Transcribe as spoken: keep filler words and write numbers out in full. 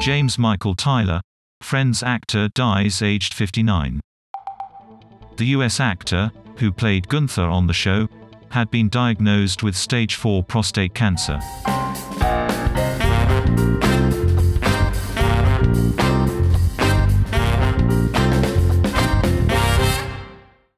James Michael Tyler, Friends actor, dies aged fifty-nine. The U S actor, who played Gunther on the show, had been diagnosed with stage four prostate cancer.